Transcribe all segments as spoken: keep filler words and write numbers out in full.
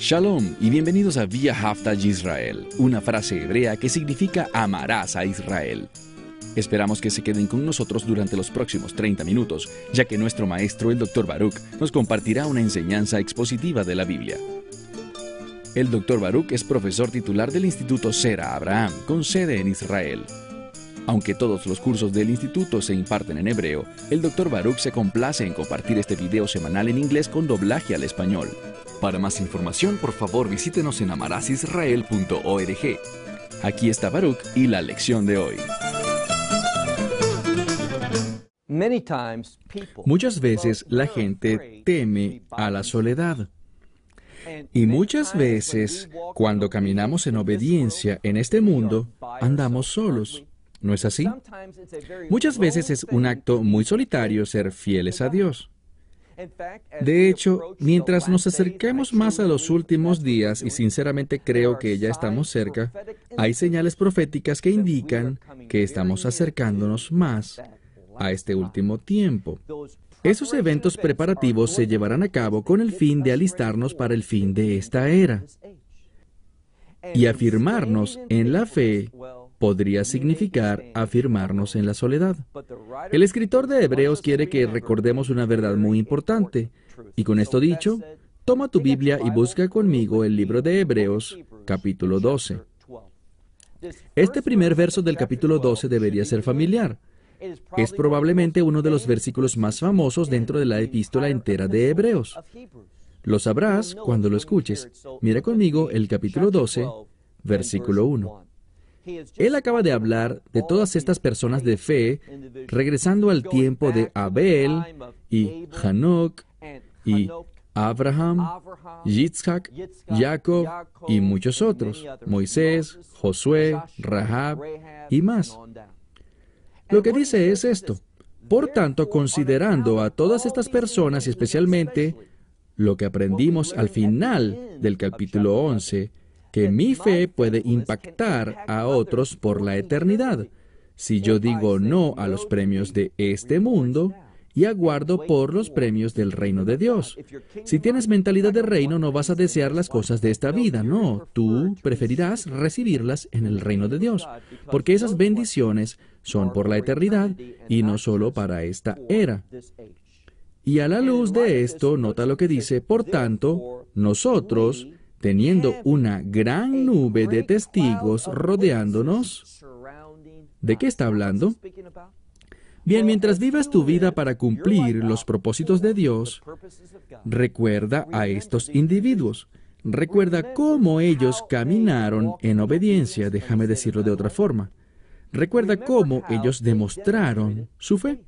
Shalom y bienvenidos a V'ahavta L'Yisrael, una frase hebrea que significa amarás a Israel. Esperamos que se queden con nosotros durante los próximos treinta minutos, ya que nuestro maestro, el doctor Baruch, nos compartirá una enseñanza expositiva de la Biblia. El doctor Baruch es profesor titular del Instituto Zera Abraham, con sede en Israel. Aunque todos los cursos del instituto se imparten en hebreo, el doctor Baruch se complace en compartir este video semanal en inglés con doblaje al español. Para más información, por favor, visítenos en amarasisrael punto org. Aquí está Baruch y la lección de hoy. Muchas veces la gente teme a la soledad. Y muchas veces, cuando caminamos en obediencia en este mundo, andamos solos. ¿No es así? Muchas veces es un acto muy solitario ser fieles a Dios. De hecho, mientras nos acercamos más a los últimos días, y sinceramente creo que ya estamos cerca, hay señales proféticas que indican que estamos acercándonos más a este último tiempo. Esos eventos preparativos se llevarán a cabo con el fin de alistarnos para el fin de esta era. Y afirmarnos en la fe podría significar afirmarnos en la soledad. El escritor de Hebreos quiere que recordemos una verdad muy importante. Y con esto dicho, toma tu Biblia y busca conmigo el libro de Hebreos, capítulo doce. Este primer verso del capítulo doce debería ser familiar. Es probablemente uno de los versículos más famosos dentro de la epístola entera de Hebreos. Lo sabrás cuando lo escuches. Mira conmigo el capítulo doce, versículo uno. Él acaba de hablar de todas estas personas de fe, regresando al tiempo de Abel, y Hanuk, y Abraham, Yitzhak, Jacob, y muchos otros, Moisés, Josué, Rahab, y más. Lo que dice es esto: por tanto, considerando a todas estas personas, y especialmente lo que aprendimos al final del capítulo once, que mi fe puede impactar a otros por la eternidad, si yo digo no a los premios de este mundo y aguardo por los premios del reino de Dios. Si tienes mentalidad de reino, no vas a desear las cosas de esta vida, no. Tú preferirás recibirlas en el reino de Dios, porque esas bendiciones son por la eternidad y no solo para esta era. Y a la luz de esto, nota lo que dice: por tanto, nosotros, teniendo una gran nube de testigos rodeándonos. ¿De qué está hablando? Bien, mientras vivas tu vida para cumplir los propósitos de Dios, recuerda a estos individuos. Recuerda cómo ellos caminaron en obediencia. Déjame decirlo de otra forma. Recuerda cómo ellos demostraron su fe.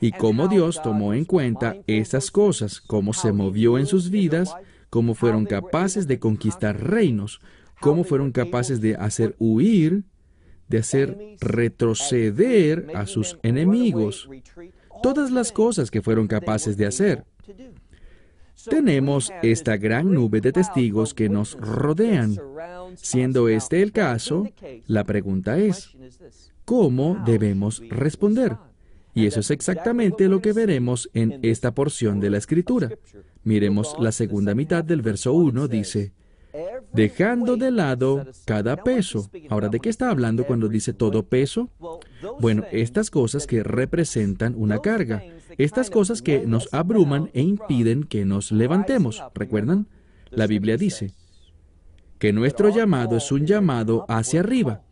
Y cómo Dios tomó en cuenta esas cosas, cómo se movió en sus vidas, cómo fueron capaces de conquistar reinos, cómo fueron capaces de hacer huir, de hacer retroceder a sus enemigos. Todas las cosas que fueron capaces de hacer. Tenemos esta gran nube de testigos que nos rodean. Siendo este el caso, la pregunta es, ¿cómo debemos responder? Y eso es exactamente lo que veremos en esta porción de la Escritura. Miremos la segunda mitad del verso uno, dice, dejando de lado cada peso. Ahora, ¿de qué está hablando cuando dice todo peso? Bueno, estas cosas que representan una carga, estas cosas que nos abruman e impiden que nos levantemos. ¿Recuerdan? La Biblia dice que nuestro llamado es un llamado hacia arriba.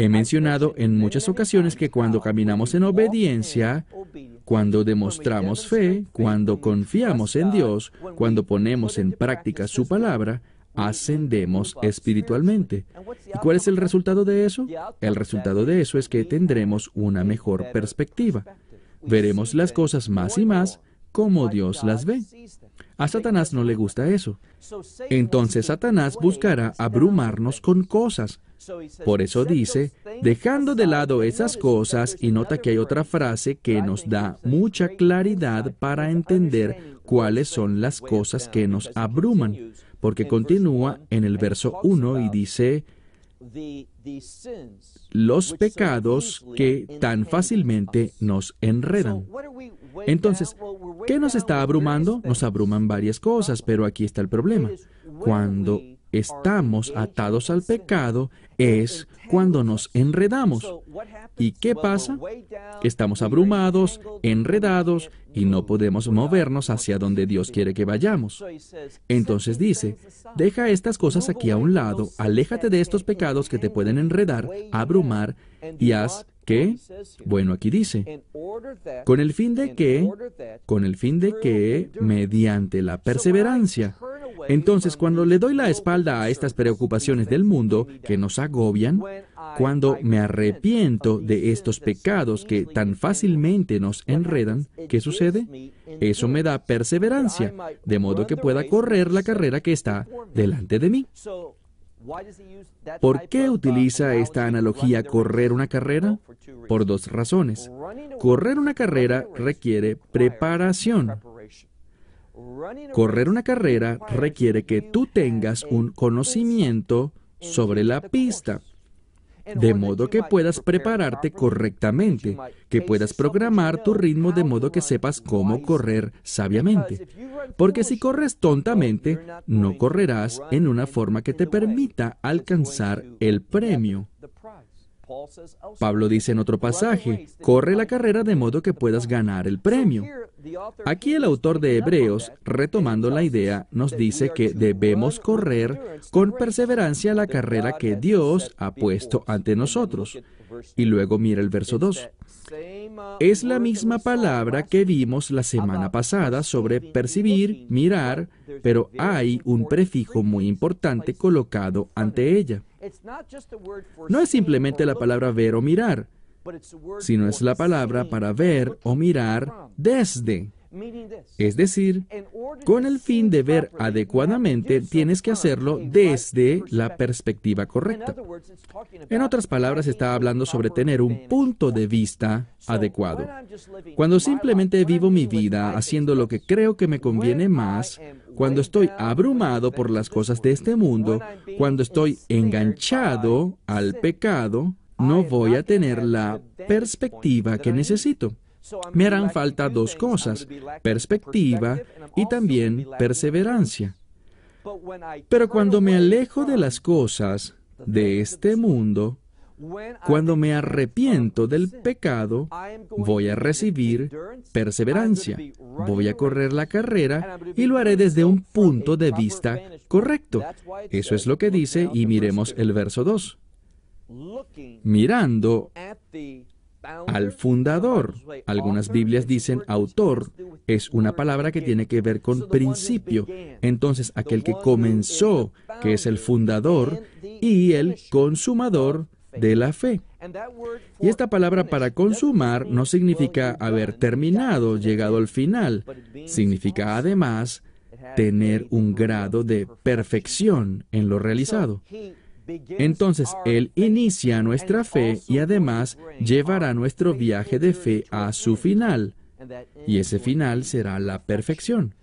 He mencionado en muchas ocasiones que cuando caminamos en obediencia, cuando demostramos fe, cuando confiamos en Dios, cuando ponemos en práctica su palabra, ascendemos espiritualmente. ¿Y cuál es el resultado de eso? El resultado de eso es que tendremos una mejor perspectiva. Veremos las cosas más y más como Dios las ve. A Satanás no le gusta eso. Entonces Satanás buscará abrumarnos con cosas. Por eso dice, dejando de lado esas cosas, y nota que hay otra frase que nos da mucha claridad para entender cuáles son las cosas que nos abruman, porque continúa en el verso uno y dice, los pecados que tan fácilmente nos enredan. Entonces, ¿qué nos está abrumando? Nos abruman varias cosas, pero aquí está el problema. Cuando estamos atados al pecado es cuando nos enredamos. ¿Y qué pasa? Estamos abrumados, enredados, y no podemos movernos hacia donde Dios quiere que vayamos. Entonces dice, deja estas cosas aquí a un lado, aléjate de estos pecados que te pueden enredar, abrumar, y haz... ¿Qué? Bueno, aquí dice, con el fin de que, con el fin de que, mediante la perseverancia. Entonces, cuando le doy la espalda a estas preocupaciones del mundo que nos agobian, cuando me arrepiento de estos pecados que tan fácilmente nos enredan, ¿qué sucede? Eso me da perseverancia, de modo que pueda correr la carrera que está delante de mí. ¿Por qué utiliza esta analogía correr una carrera? Por dos razones. Correr una carrera requiere preparación. Correr una carrera requiere que tú tengas un conocimiento sobre la pista, de modo que puedas prepararte correctamente, que puedas programar tu ritmo de modo que sepas cómo correr sabiamente. Porque si corres tontamente, no correrás en una forma que te permita alcanzar el premio. Pablo dice en otro pasaje, corre la carrera de modo que puedas ganar el premio. Aquí el autor de Hebreos, retomando la idea, nos dice que debemos correr con perseverancia la carrera que Dios ha puesto ante nosotros. Y luego mira el verso dos. Es la misma palabra que vimos la semana pasada sobre percibir, mirar, pero hay un prefijo muy importante colocado ante ella. No es simplemente la palabra ver o mirar, sino es la palabra para ver o mirar desde. Es decir, con el fin de ver adecuadamente, tienes que hacerlo desde la perspectiva correcta. En otras palabras, está hablando sobre tener un punto de vista adecuado. Cuando simplemente vivo mi vida haciendo lo que creo que me conviene más, cuando estoy abrumado por las cosas de este mundo, cuando estoy enganchado al pecado, no voy a tener la perspectiva que necesito. Me harán falta dos cosas, perspectiva y también perseverancia. Pero cuando me alejo de las cosas de este mundo, cuando me arrepiento del pecado, voy a recibir perseverancia. Voy a correr la carrera y lo haré desde un punto de vista correcto. Eso es lo que dice, y miremos el verso dos. Mirando al fundador. Algunas Biblias dicen autor. Es una palabra que tiene que ver con principio. Entonces, aquel que comenzó, que es el fundador y el consumador de la fe. Y esta palabra para consumar no significa haber terminado, llegado al final. Significa además tener un grado de perfección en lo realizado. Entonces, Él inicia nuestra fe y además llevará nuestro viaje de fe a su final. Y ese final será la perfección.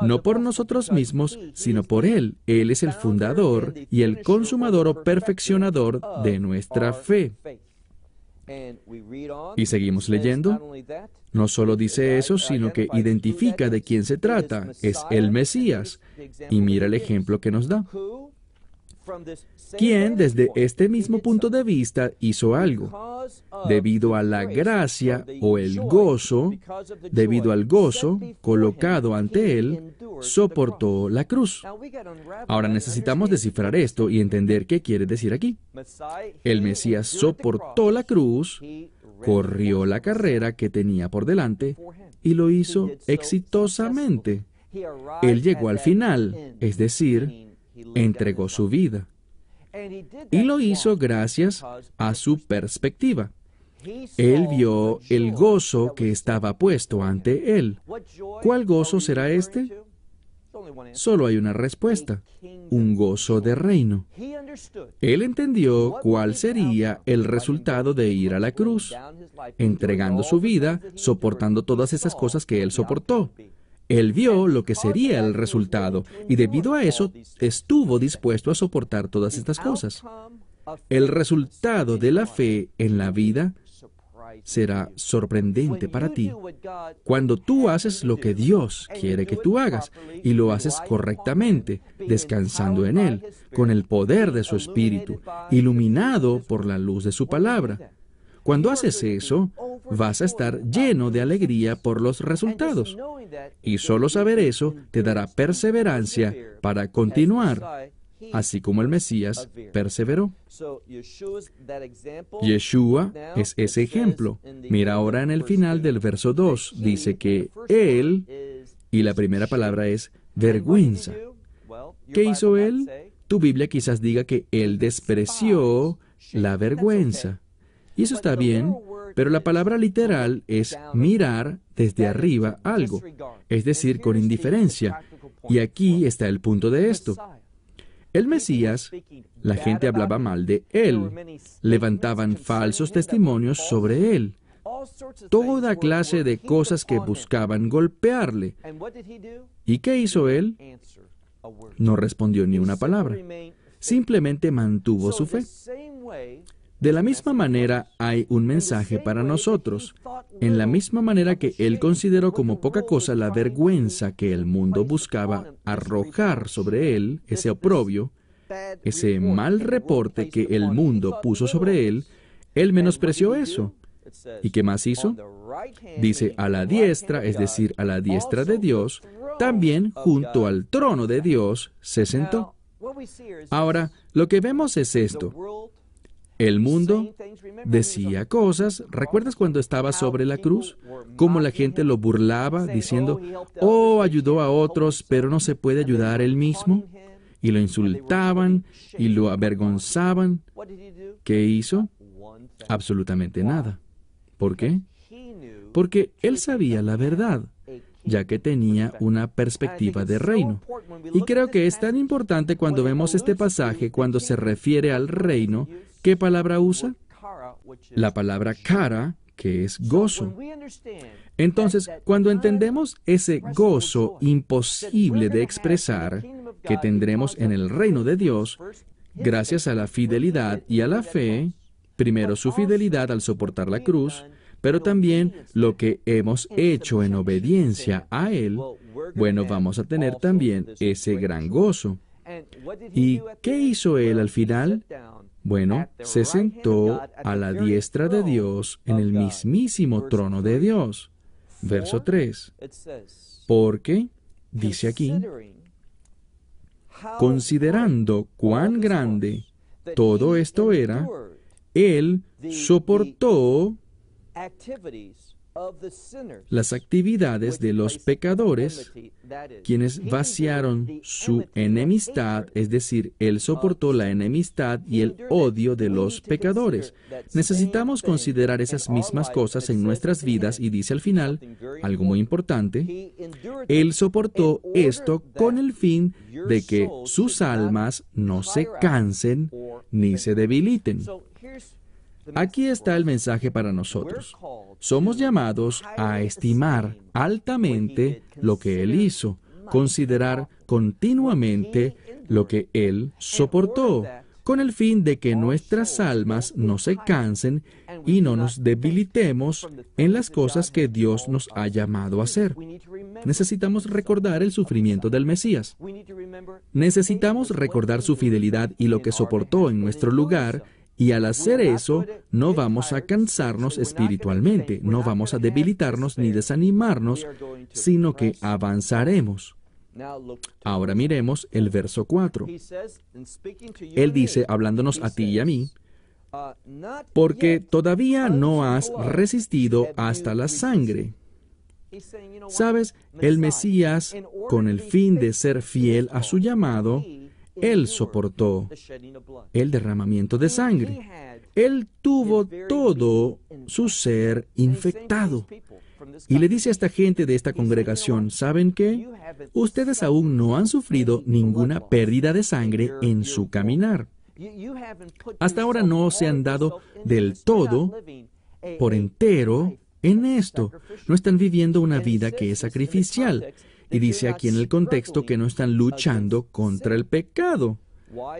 No por nosotros mismos, sino por Él. Él es el fundador y el consumador o perfeccionador de nuestra fe. Y seguimos leyendo. No solo dice eso, sino que identifica de quién se trata. Es el Mesías. Y mira el ejemplo que nos da. Quien desde este mismo punto de vista hizo algo, debido a la gracia o el gozo, debido al gozo colocado ante él, soportó la cruz. Ahora necesitamos descifrar esto y entender qué quiere decir aquí. El Mesías soportó la cruz, corrió la carrera que tenía por delante y lo hizo exitosamente. Él llegó al final, es decir, entregó su vida. Y lo hizo gracias a su perspectiva. Él vio el gozo que estaba puesto ante él. ¿Cuál gozo será este? Solo hay una respuesta. Un gozo de reino. Él entendió cuál sería el resultado de ir a la cruz, entregando su vida, soportando todas esas cosas que él soportó. Él vio lo que sería el resultado, y debido a eso, estuvo dispuesto a soportar todas estas cosas. El resultado de la fe en la vida será sorprendente para ti cuando tú haces lo que Dios quiere que tú hagas y lo haces correctamente, descansando en Él, con el poder de su Espíritu, iluminado por la luz de su palabra. Cuando haces eso, vas a estar lleno de alegría por los resultados. Y solo saber eso te dará perseverancia para continuar, así como el Mesías perseveró. Yeshua es ese ejemplo. Mira ahora en el final del verso dos, dice que Él, y la primera palabra es vergüenza. ¿Qué hizo Él? Tu Biblia quizás diga que Él despreció la vergüenza. Y eso está bien, pero la palabra literal es mirar desde arriba algo, es decir, con indiferencia. Y aquí está el punto de esto. El Mesías, la gente hablaba mal de Él, levantaban falsos testimonios sobre Él, toda clase de cosas que buscaban golpearle. ¿Y qué hizo Él? No respondió ni una palabra, simplemente mantuvo su fe. De la misma manera, hay un mensaje para nosotros. En la misma manera que Él consideró como poca cosa la vergüenza que el mundo buscaba arrojar sobre Él, ese oprobio, ese mal reporte que el mundo puso sobre Él, Él menospreció eso. ¿Y qué más hizo? Dice, a la diestra, es decir, a la diestra de Dios, también junto al trono de Dios se sentó. Ahora, lo que vemos es esto. El mundo decía cosas. ¿Recuerdas cuando estaba sobre la cruz? Cómo la gente lo burlaba diciendo, oh, ayudó a otros, pero no se puede ayudar él mismo. Y lo insultaban y lo avergonzaban. ¿Qué hizo? Absolutamente nada. ¿Por qué? Porque él sabía la verdad, ya que tenía una perspectiva de reino. Y creo que es tan importante cuando vemos este pasaje, cuando se refiere al reino. ¿Qué palabra usa? La palabra kara, que es gozo. Entonces, cuando entendemos ese gozo imposible de expresar que tendremos en el reino de Dios, gracias a la fidelidad y a la fe, primero su fidelidad al soportar la cruz, pero también lo que hemos hecho en obediencia a Él, bueno, vamos a tener también ese gran gozo. ¿Y qué hizo Él al final? Bueno, se sentó a la diestra de Dios en el mismísimo trono de Dios. Verso tres. Porque, dice aquí, considerando cuán grande todo esto era, Él soportó las actividades de los pecadores, quienes vaciaron su enemistad, es decir, Él soportó la enemistad y el odio de los pecadores. Necesitamos considerar esas mismas cosas en nuestras vidas y dice al final, algo muy importante, Él soportó esto con el fin de que sus almas no se cansen ni se debiliten. Aquí está el mensaje para nosotros. Somos llamados a estimar altamente lo que Él hizo, considerar continuamente lo que Él soportó, con el fin de que nuestras almas no se cansen y no nos debilitemos en las cosas que Dios nos ha llamado a hacer. Necesitamos recordar el sufrimiento del Mesías. Necesitamos recordar su fidelidad y lo que soportó en nuestro lugar. Y al hacer eso, no vamos a cansarnos espiritualmente, no vamos a debilitarnos ni desanimarnos, sino que avanzaremos. Ahora miremos el verso cuatro. Él dice, hablándonos a ti y a mí, porque todavía no has resistido hasta la sangre. ¿Sabes? El Mesías, con el fin de ser fiel a su llamado, Él soportó el derramamiento de sangre. Él tuvo todo su ser infectado. Y le dice a esta gente de esta congregación, ¿saben qué? Ustedes aún no han sufrido ninguna pérdida de sangre en su caminar. Hasta ahora no se han dado del todo, por entero, en esto. No están viviendo una vida que es sacrificial. Y dice aquí en el contexto que no están luchando contra el pecado.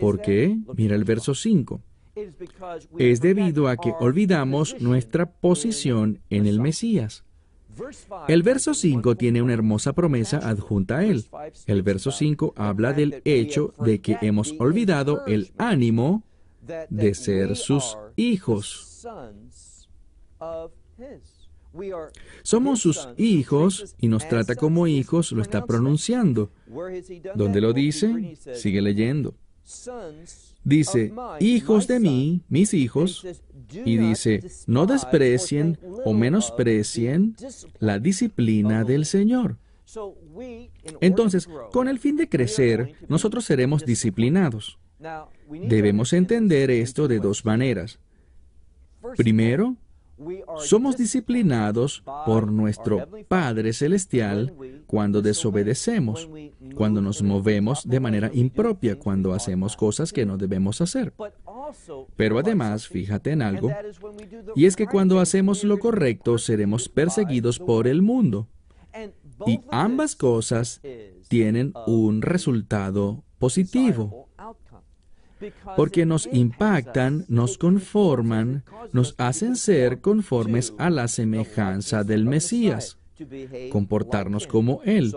¿Por qué? Mira el verso cinco. es debido a que olvidamos nuestra posición en el Mesías. El verso cinco tiene una hermosa promesa adjunta a él. El verso cinco habla del hecho de que hemos olvidado el ánimo de ser sus hijos. Somos sus hijos y nos trata como hijos, lo está pronunciando. ¿Dónde lo dice? Sigue leyendo. Dice, hijos de mí, mis hijos, y dice, no desprecien o menosprecien la disciplina del Señor. Entonces, con el fin de crecer, nosotros seremos disciplinados. Debemos entender esto de dos maneras. Primero, somos disciplinados por nuestro Padre Celestial cuando desobedecemos, cuando nos movemos de manera impropia, cuando hacemos cosas que no debemos hacer. Pero además, fíjate en algo, y es que cuando hacemos lo correcto, seremos perseguidos por el mundo. Y ambas cosas tienen un resultado positivo, porque nos impactan, nos conforman, nos hacen ser conformes a la semejanza del Mesías, comportarnos como Él.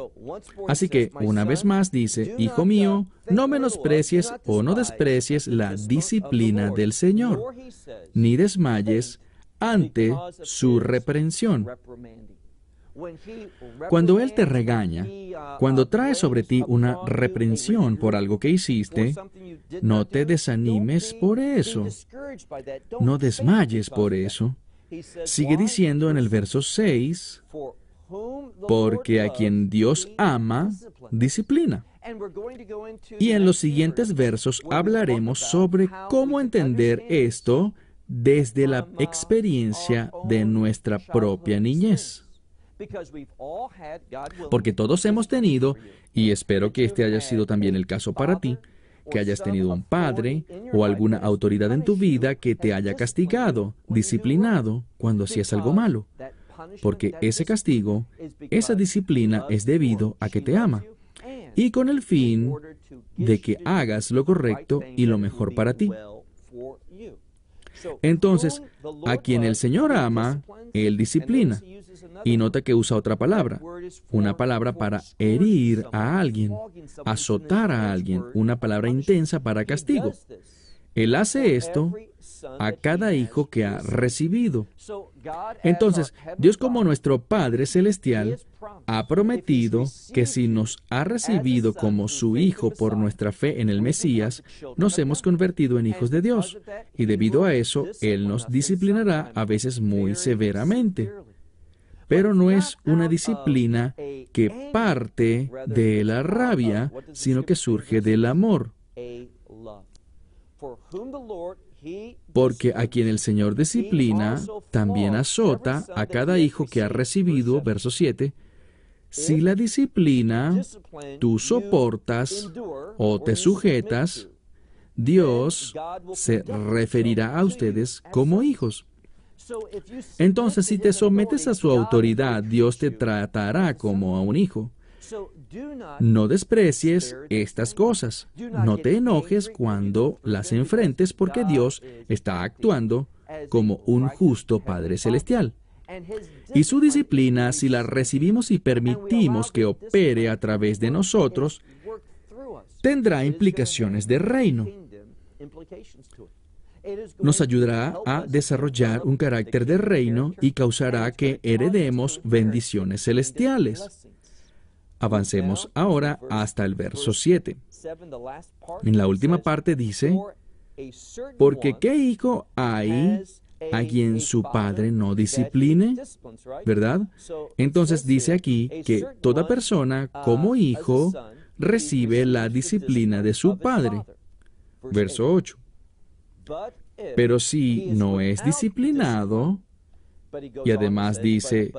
Así que, una vez más, dice, hijo mío, no menosprecies o no desprecies la disciplina del Señor, ni desmayes ante su reprensión. Cuando Él te regaña, cuando trae sobre ti una reprensión por algo que hiciste, no te desanimes por eso, no desmayes por eso. Sigue diciendo en el verso seis, porque a quien Dios ama, disciplina. Y en los siguientes versos hablaremos sobre cómo entender esto desde la experiencia de nuestra propia niñez. Porque todos hemos tenido, y espero que este haya sido también el caso para ti, que hayas tenido un padre o alguna autoridad en tu vida que te haya castigado, disciplinado, cuando hacías algo malo. Porque ese castigo, esa disciplina es debido a que te ama, y con el fin de que hagas lo correcto y lo mejor para ti. Entonces, a quien el Señor ama, Él disciplina. Y nota que usa otra palabra, una palabra para herir a alguien, azotar a alguien, una palabra intensa para castigo. Él hace esto a cada hijo que ha recibido. Entonces, Dios como nuestro Padre Celestial ha prometido que si nos ha recibido como su Hijo por nuestra fe en el Mesías, nos hemos convertido en hijos de Dios. Y debido a eso, Él nos disciplinará a veces muy severamente. Pero no es una disciplina que parte de la rabia, sino que surge del amor. Porque a quien el Señor disciplina, también azota a cada hijo que ha recibido, verso siete, si la disciplina tú soportas o te sujetas, Dios se referirá a ustedes como hijos. Entonces, si te sometes a su autoridad, Dios te tratará como a un hijo. No desprecies estas cosas. No te enojes cuando las enfrentes, porque Dios está actuando como un justo Padre Celestial. Y su disciplina, si la recibimos y permitimos que opere a través de nosotros, tendrá implicaciones de reino. Nos ayudará a desarrollar un carácter de reino y causará que heredemos bendiciones celestiales. Avancemos ahora hasta el verso siete. En la última parte dice, porque ¿qué hijo hay a quien su padre no discipline? ¿Verdad? Entonces dice aquí que toda persona como hijo recibe la disciplina de su padre. Verso ocho. Pero si no es disciplinado, y además dice,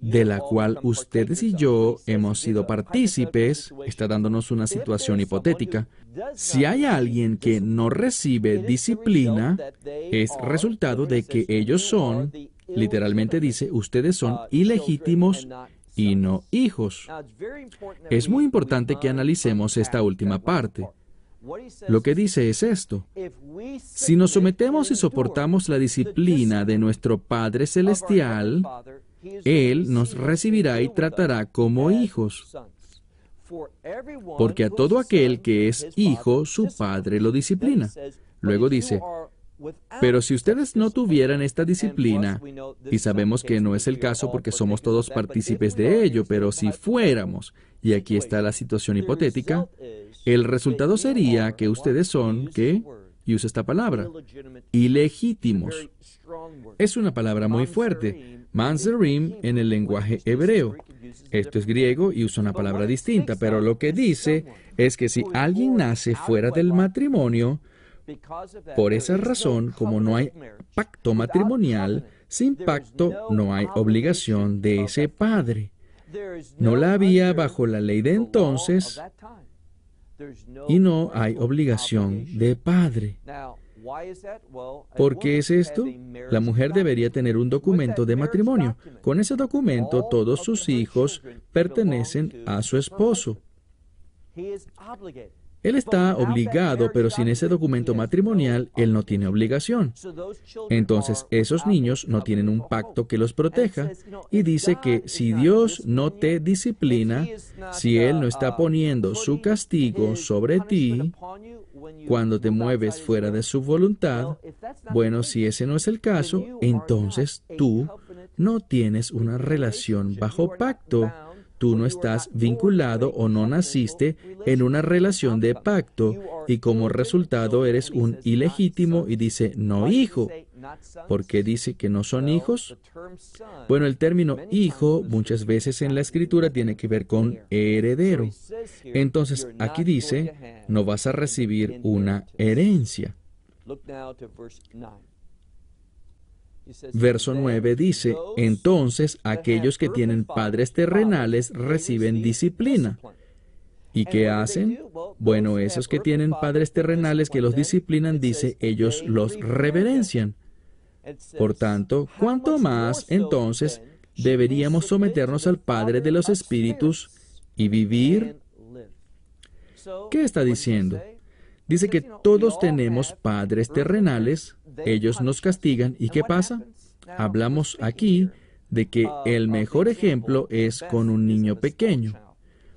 de la cual ustedes y yo hemos sido partícipes, está dándonos una situación hipotética. Si hay alguien que no recibe disciplina, es resultado de que ellos son, literalmente dice, ustedes son ilegítimos y no hijos. Es muy importante que analicemos esta última parte. Lo que dice es esto: si nos sometemos y soportamos la disciplina de nuestro Padre Celestial, Él nos recibirá y tratará como hijos. Porque a todo aquel que es hijo, su Padre lo disciplina. Luego dice, pero si ustedes no tuvieran esta disciplina, y sabemos que no es el caso porque somos todos partícipes de ello, pero si fuéramos, y aquí está la situación hipotética, el resultado sería que ustedes son, ¿qué? Y usa esta palabra, ilegítimos. Es una palabra muy fuerte, manzerim en el lenguaje hebreo. Esto es griego y usa una palabra distinta, pero lo que dice es que si alguien nace fuera del matrimonio, por esa razón, como no hay pacto matrimonial, sin pacto no hay obligación de ese padre. No la había bajo la ley de entonces y no hay obligación de padre. ¿Por qué es esto? La mujer debería tener un documento de matrimonio. Con ese documento, todos sus hijos pertenecen a su esposo. Él está obligado, pero sin ese documento matrimonial, él no tiene obligación. Entonces, esos niños no tienen un pacto que los proteja, y dice que si Dios no te disciplina, si Él no está poniendo su castigo sobre ti, cuando te mueves fuera de su voluntad, bueno, si ese no es el caso, entonces tú no tienes una relación bajo pacto. Tú no estás vinculado o no naciste en una relación de pacto y como resultado eres un ilegítimo y dice, no hijo. ¿Por qué dice que no son hijos? Bueno, el término hijo muchas veces en la Escritura tiene que ver con heredero. Entonces, aquí dice, no vas a recibir una herencia. Verso nueve dice, entonces aquellos que tienen padres terrenales reciben disciplina. ¿Y qué hacen? Bueno, esos que tienen padres terrenales que los disciplinan, dice, ellos los reverencian. Por tanto, ¿cuánto más, entonces, deberíamos someternos al Padre de los Espíritus y vivir? ¿Qué está diciendo? Dice que todos tenemos padres terrenales, ellos nos castigan, ¿y qué pasa? Hablamos aquí de que el mejor ejemplo es con un niño pequeño,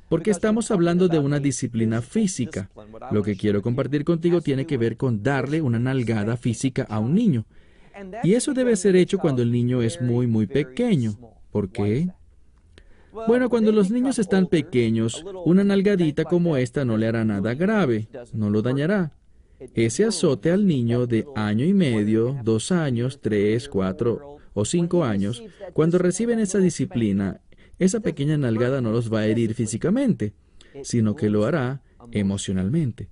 porque estamos hablando de una disciplina física. Lo que quiero compartir contigo tiene que ver con darle una nalgada física a un niño, y eso debe ser hecho cuando el niño es muy, muy pequeño. ¿Por qué? Bueno, cuando los niños están pequeños, una nalgadita como esta no le hará nada grave, no lo dañará. Ese azote al niño de año y medio, dos años, tres, cuatro o cinco años, cuando reciben esa disciplina, esa pequeña nalgada no los va a herir físicamente, sino que lo hará emocionalmente.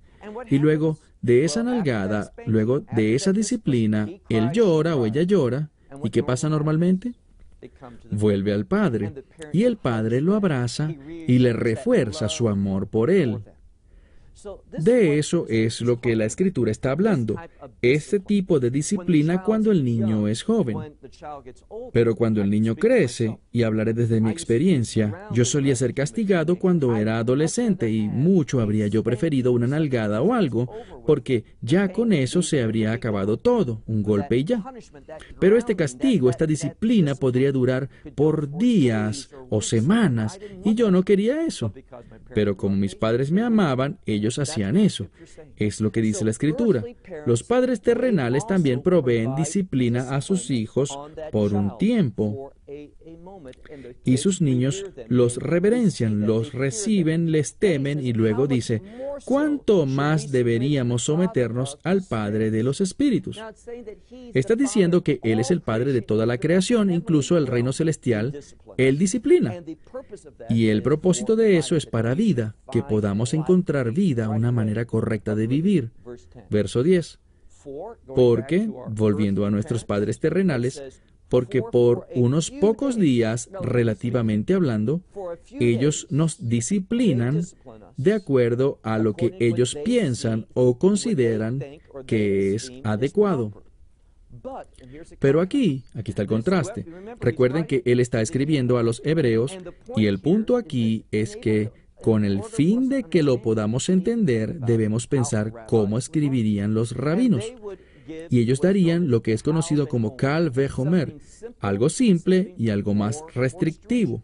Y luego de esa nalgada, luego de esa disciplina, él llora o ella llora, ¿y qué pasa normalmente? Vuelve al Padre, y el Padre lo abraza y le refuerza su amor por él. De eso es lo que la Escritura está hablando, este tipo de disciplina cuando el niño es joven. Pero cuando el niño crece, y hablaré desde mi experiencia, yo solía ser castigado cuando era adolescente y mucho habría yo preferido una nalgada o algo, porque ya con eso se habría acabado todo, un golpe y ya. Pero este castigo, esta disciplina podría durar por días o semanas, y yo no quería eso. Pero como mis padres me amaban, ellos hacían eso. Es lo que dice la Escritura. Los padres terrenales también proveen disciplina a sus hijos por un tiempo. Y sus niños los reverencian, los reciben, les temen, y luego dice, ¿cuánto más deberíamos someternos al Padre de los Espíritus? Está diciendo que Él es el Padre de toda la creación, incluso el reino celestial, Él disciplina. Y el propósito de eso es para vida, que podamos encontrar vida, una manera correcta de vivir. Verso diez. Porque, volviendo a nuestros padres terrenales, porque por unos pocos días, relativamente hablando, ellos nos disciplinan de acuerdo a lo que ellos piensan o consideran que es adecuado. Pero aquí, aquí está el contraste. Recuerden que él está escribiendo a los hebreos y el punto aquí es que Con el fin de que lo podamos entender, debemos pensar cómo escribirían los rabinos. Y ellos darían lo que es conocido como Kal Vehomer, algo simple y algo más restrictivo.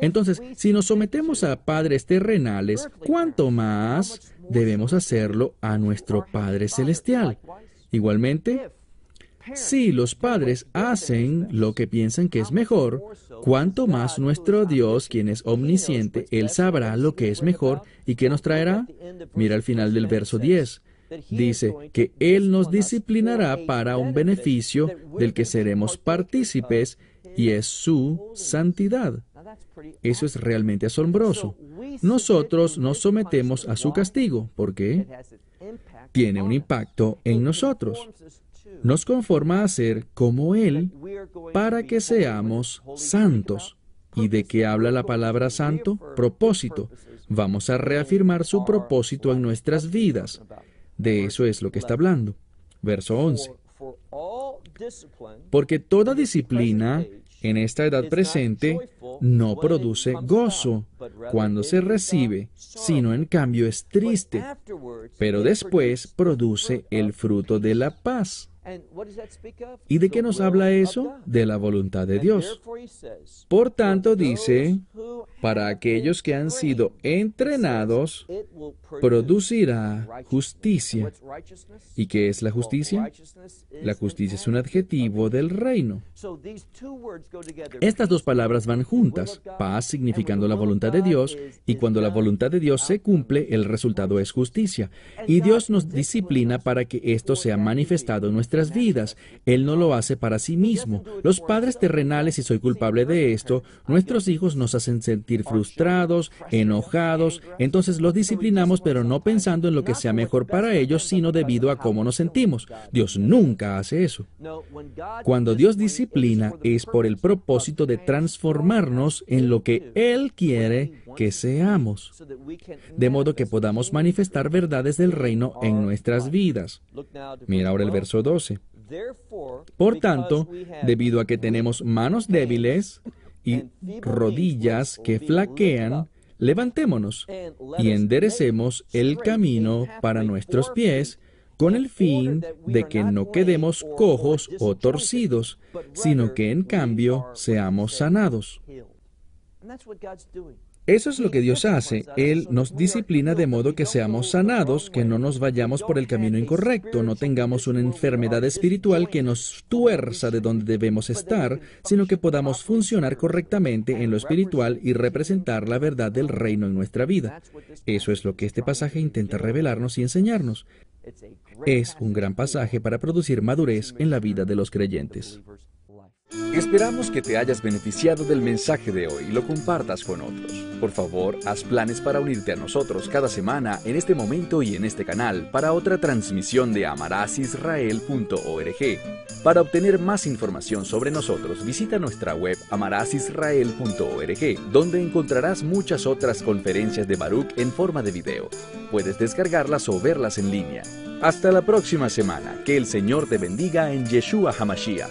Entonces, si nos sometemos a padres terrenales, ¿cuánto más debemos hacerlo a nuestro Padre Celestial? Igualmente, si los padres hacen lo que piensan que es mejor, ¿cuánto más nuestro Dios, quien es omnisciente, Él sabrá lo que es mejor y qué nos traerá? Mira al final del verso diez. Dice que Él nos disciplinará para un beneficio del que seremos partícipes, y es su santidad. Eso es realmente asombroso. Nosotros nos sometemos a su castigo, porque tiene un impacto en nosotros. Nos conforma a ser como Él para que seamos santos. ¿Y de qué habla la palabra santo? Propósito. Vamos a reafirmar su propósito en nuestras vidas. De eso es lo que está hablando. Verso once. Porque toda disciplina en esta edad presente no produce gozo cuando se recibe, sino en cambio es triste, pero después produce el fruto de la paz. ¿Y de qué nos habla eso? De la voluntad de Dios. Por tanto, dice, para aquellos que han sido entrenados, producirá justicia. ¿Y qué es la justicia? La justicia es un adjetivo del reino. Estas dos palabras van juntas, paz significando la voluntad de Dios, y cuando la voluntad de Dios se cumple, el resultado es justicia. Y Dios nos disciplina para que esto sea manifestado en nuestra vidas. Él no lo hace para sí mismo. Los padres terrenales, y soy culpable de esto, nuestros hijos nos hacen sentir frustrados, enojados, entonces los disciplinamos, pero no pensando en lo que sea mejor para ellos, sino debido a cómo nos sentimos. Dios nunca hace eso. Cuando Dios disciplina, es por el propósito de transformarnos en lo que Él quiere que seamos, de modo que podamos manifestar verdades del reino en nuestras vidas. Mira ahora el verso dos. Por tanto, debido a que tenemos manos débiles y rodillas que flaquean, levantémonos y enderecemos el camino para nuestros pies, con el fin de que no quedemos cojos o torcidos, sino que en cambio seamos sanados. Eso es lo que Dios hace. Él nos disciplina de modo que seamos sanados, que no nos vayamos por el camino incorrecto, no tengamos una enfermedad espiritual que nos tuerza de donde debemos estar, sino que podamos funcionar correctamente en lo espiritual y representar la verdad del reino en nuestra vida. Eso es lo que este pasaje intenta revelarnos y enseñarnos. Es un gran pasaje para producir madurez en la vida de los creyentes. Esperamos que te hayas beneficiado del mensaje de hoy y lo compartas con otros. Por favor, haz planes para unirte a nosotros cada semana en este momento y en este canal para otra transmisión de amarás israel punto org. Para obtener más información sobre nosotros, visita nuestra web amarás israel punto org, donde encontrarás muchas otras conferencias de Baruch en forma de video. Puedes descargarlas o verlas en línea. Hasta la próxima semana. Que el Señor te bendiga en Yeshua HaMashiach,